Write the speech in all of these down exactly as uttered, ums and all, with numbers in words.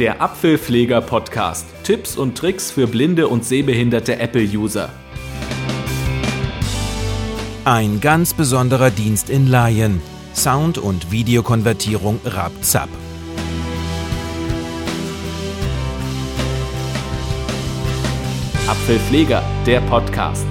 der Apfelpfleger Podcast. Tipps und Tricks für blinde und sehbehinderte Apple-User. Ein ganz besonderer Dienst in Lion. Sound- und Videokonvertierung Rapzap. Apfelpfleger, der Podcast.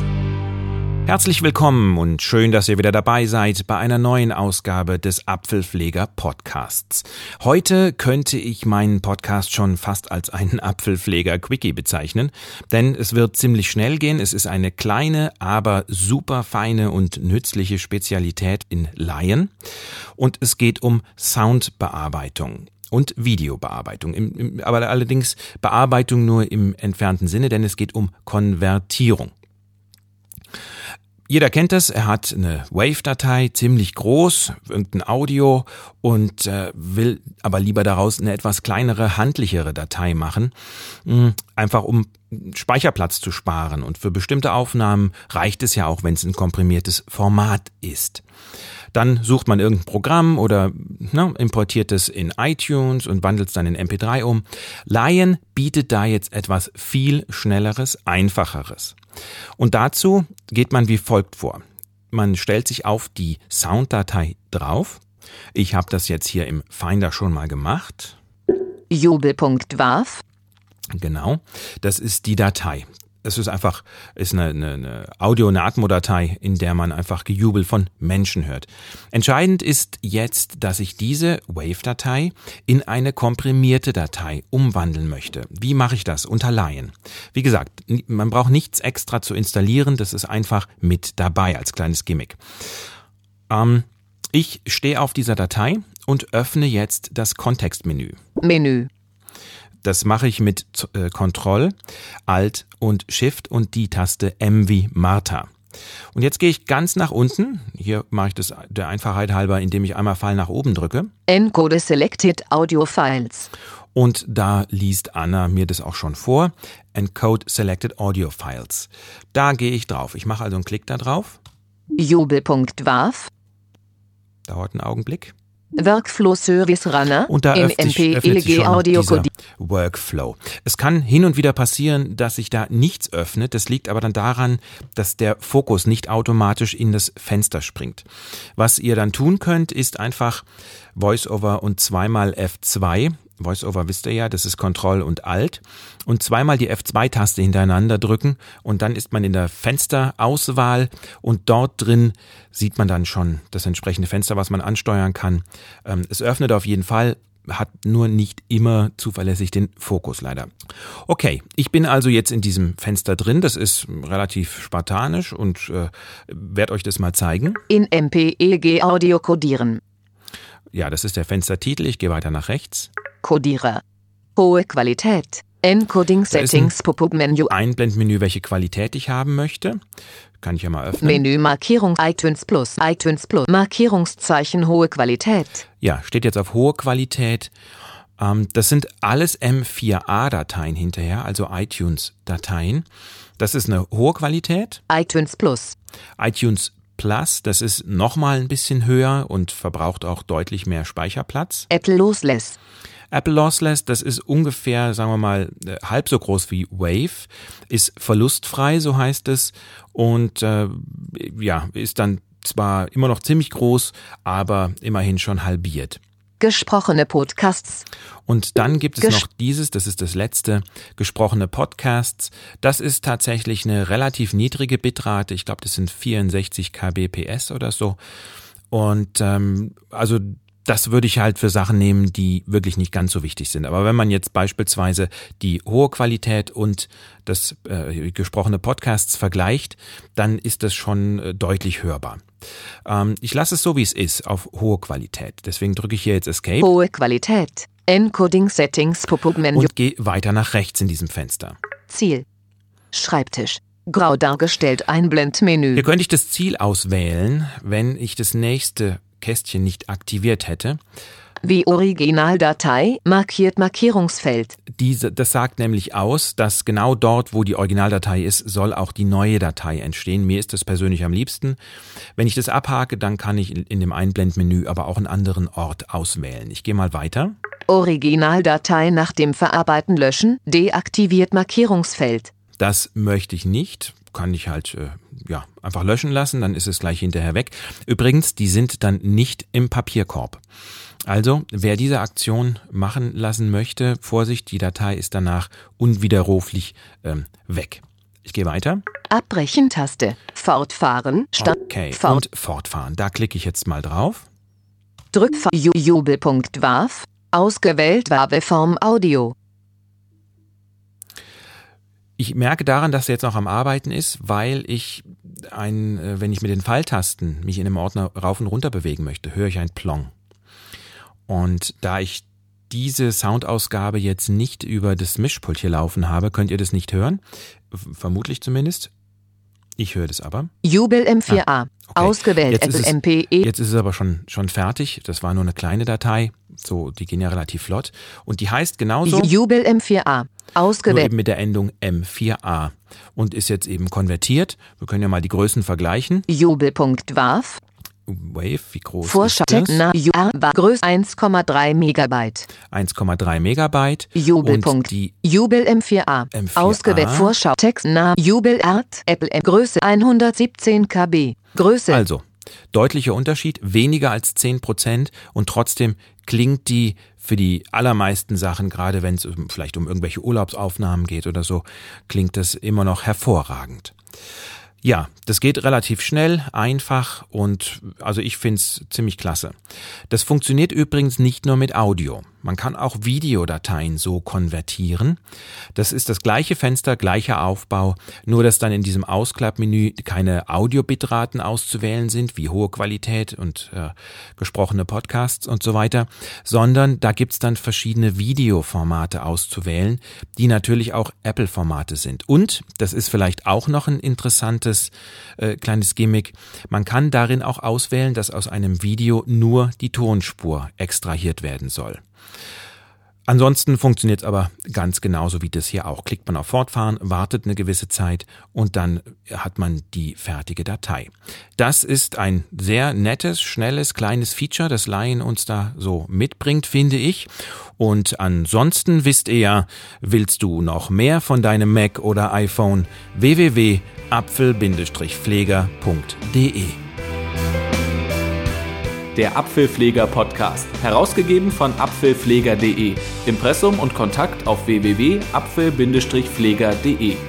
Herzlich willkommen und schön, dass ihr wieder dabei seid bei einer neuen Ausgabe des Apfelpfleger Podcasts. Heute könnte ich meinen Podcast schon fast als einen Apfelpfleger Quickie bezeichnen, denn es wird ziemlich schnell gehen. Es ist eine kleine, aber super feine und nützliche Spezialität in Lion und es geht um Soundbearbeitung und Videobearbeitung, im, im, aber allerdings Bearbeitung nur im entfernten Sinne, denn es geht um Konvertierung. Jeder kennt das, er hat eine Wave-Datei, ziemlich groß, irgendein Audio und äh, will aber lieber daraus eine etwas kleinere, handlichere Datei machen, mh, einfach um Speicherplatz zu sparen. Und für bestimmte Aufnahmen reicht es ja auch, wenn es ein komprimiertes Format ist. Dann sucht man irgendein Programm oder ne, importiert es in iTunes und wandelt es dann in M P drei um. Lion bietet da jetzt etwas viel Schnelleres, Einfacheres. Und dazu geht man wie folgt vor. Man stellt sich auf die Sounddatei drauf. Ich habe das jetzt hier im Finder schon mal gemacht. Jubel.wav. Genau, das ist die Datei. Es ist einfach ist eine, eine, eine Audio-Natmo-Datei, in der man einfach Gejubel von Menschen hört. Entscheidend ist jetzt, dass ich diese Wave-Datei in eine komprimierte Datei umwandeln möchte. Wie mache ich das? Unter Lion. Wie gesagt, man braucht nichts extra zu installieren. Das ist einfach mit dabei als kleines Gimmick. Ähm, ich stehe auf dieser Datei und öffne jetzt das Kontextmenü. Menü. Das mache ich mit äh, Ctrl, Alt und Shift und die Taste M wie Martha. Und jetzt gehe ich ganz nach unten. Hier mache ich das der Einfachheit halber, indem ich einmal Pfeil nach oben drücke. Encode Selected Audio Files. Und da liest Anna mir das auch schon vor. Encode Selected Audio Files. Da gehe ich drauf. Ich mache also einen Klick da drauf. Jubel.wav. Dauert einen Augenblick. Workflow Service Runner und da öffnet sich, öffnet sich schon dieser Workflow. Es kann hin und wieder passieren, dass sich da nichts öffnet. Das liegt aber dann daran, dass der Fokus nicht automatisch in das Fenster springt. Was ihr dann tun könnt, ist einfach VoiceOver und zweimal F zwei. VoiceOver wisst ihr ja, das ist Ctrl und Alt. Und zweimal die F zwei Taste hintereinander drücken und dann ist man in der Fensterauswahl und dort drin sieht man dann schon das entsprechende Fenster, was man ansteuern kann. Es öffnet auf jeden Fall, hat nur nicht immer zuverlässig den Fokus leider. Okay, ich bin also jetzt in diesem Fenster drin. Das ist relativ spartanisch und äh, werde euch das mal zeigen. In M P E G Audio codieren. Ja, das ist der Fenstertitel. Ich gehe weiter nach rechts. Codierer. Hohe Qualität. Encoding Settings Pop-up-Menü. Einblendmenü, welche Qualität ich haben möchte. Kann ich ja mal öffnen. Menü Markierung iTunes Plus. iTunes Plus. Markierungszeichen hohe Qualität. Ja, steht jetzt auf hohe Qualität. Das sind alles M vier A Dateien hinterher, also iTunes-Dateien. Das ist eine hohe Qualität. iTunes Plus. iTunes Plus, das ist nochmal ein bisschen höher und verbraucht auch deutlich mehr Speicherplatz. Apple Lossless. Apple Lossless, das ist ungefähr, sagen wir mal, halb so groß wie Wave, ist verlustfrei, so heißt es, und äh, ja, ist dann zwar immer noch ziemlich groß, aber immerhin schon halbiert. Gesprochene Podcasts. Und dann gibt es Ges- noch dieses, das ist das letzte, gesprochene Podcasts. Das ist tatsächlich eine relativ niedrige Bitrate, ich glaube, das sind vierundsechzig K B P S oder so. Und ähm, also das würde ich halt für Sachen nehmen, die wirklich nicht ganz so wichtig sind. Aber wenn man jetzt beispielsweise die hohe Qualität und das äh, gesprochene Podcasts vergleicht, dann ist das schon äh, deutlich hörbar. Ähm, ich lasse es so, wie es ist, auf hohe Qualität. Deswegen drücke ich hier jetzt Escape. Hohe Qualität. Encoding Settings Pop-up Menü. Und gehe weiter nach rechts in diesem Fenster. Ziel. Schreibtisch. Grau dargestellt. Einblendmenü. Hier könnte ich das Ziel auswählen, wenn ich das nächste Kästchen nicht aktiviert hätte. Wie Originaldatei markiert Markierungsfeld. Diese, das sagt nämlich aus, dass genau dort, wo die Originaldatei ist, soll auch die neue Datei entstehen. Mir ist das persönlich am liebsten. Wenn ich das abhake, dann kann ich in dem Einblendmenü aber auch einen anderen Ort auswählen. Ich gehe mal weiter. Originaldatei nach dem Verarbeiten löschen, deaktiviert Markierungsfeld. Das möchte ich nicht, kann ich halt äh, ja, einfach löschen lassen, dann ist es gleich hinterher weg. Übrigens, die sind dann nicht im Papierkorb. Also, wer diese Aktion machen lassen möchte, Vorsicht, die Datei ist danach unwiderruflich ähm, weg. Ich gehe weiter. Abbrechen-Taste. Fortfahren. Sta- okay, fort- und fortfahren. Da klicke ich jetzt mal drauf. Drück Ju- Jubelpunkt warf. Ausgewählt Waveform Audio. Ich merke daran, dass er jetzt noch am Arbeiten ist, weil ich, ein, wenn ich mit den Pfeiltasten mich in dem Ordner rauf und runter bewegen möchte, höre ich ein Plong. Und da ich diese Soundausgabe jetzt nicht über das Mischpult hier laufen habe, könnt ihr das nicht hören. Vermutlich zumindest. Ich höre das aber. Jubel M vier A. Ah, okay. Ausgewählt Apple M P E. Jetzt ist es aber schon, schon fertig. Das war nur eine kleine Datei. So, die gehen ja relativ flott. Und die heißt genauso. Jubel M vier A. Ausgewählt. Nur eben mit der Endung M vier A. Und ist jetzt eben konvertiert. Wir können ja mal die Größen vergleichen. Jubelpunkt warf. Wave, wie groß Vorschau- ist das? Na, Ju- war Größe eins Komma drei Megabyte. eins Komma drei Megabyte. Jubelpunkt. Jubel M vier A. M vier A. Ausgewählt Vorschau. Text na Jubelart. Apple M. Größe hundertsiebzehn Kilobyte. Größe. Also, deutlicher Unterschied. Weniger als zehn Prozent. Und trotzdem klingt die für die allermeisten Sachen, gerade wenn es vielleicht um irgendwelche Urlaubsaufnahmen geht oder so, klingt das immer noch hervorragend. Ja, das geht relativ schnell, einfach und also ich find's ziemlich klasse. Das funktioniert übrigens nicht nur mit Audio. Man kann auch Videodateien so konvertieren. Das ist das gleiche Fenster, gleicher Aufbau, nur dass dann in diesem Ausklappmenü keine Audio-Bitraten auszuwählen sind, wie hohe Qualität und äh, gesprochene Podcasts und so weiter, sondern da gibt's dann verschiedene Videoformate auszuwählen, die natürlich auch Apple-Formate sind. Und, das ist vielleicht auch noch ein interessantes äh, kleines Gimmick, man kann darin auch auswählen, dass aus einem Video nur die Tonspur extrahiert werden soll. Ansonsten funktioniert es aber ganz genauso wie das hier auch. Klickt man auf Fortfahren, wartet eine gewisse Zeit und dann hat man die fertige Datei. Das ist ein sehr nettes, schnelles, kleines Feature, das Lion uns da so mitbringt, finde ich. Und ansonsten wisst ihr ja, willst du noch mehr von deinem Mac oder iPhone? w w w punkt apfel Bindestrich pfleger punkt d e. Der Apfelpfleger-Podcast, herausgegeben von apfelpfleger punkt d e. Impressum und Kontakt auf w w w punkt apfel Bindestrich pfleger punkt d e.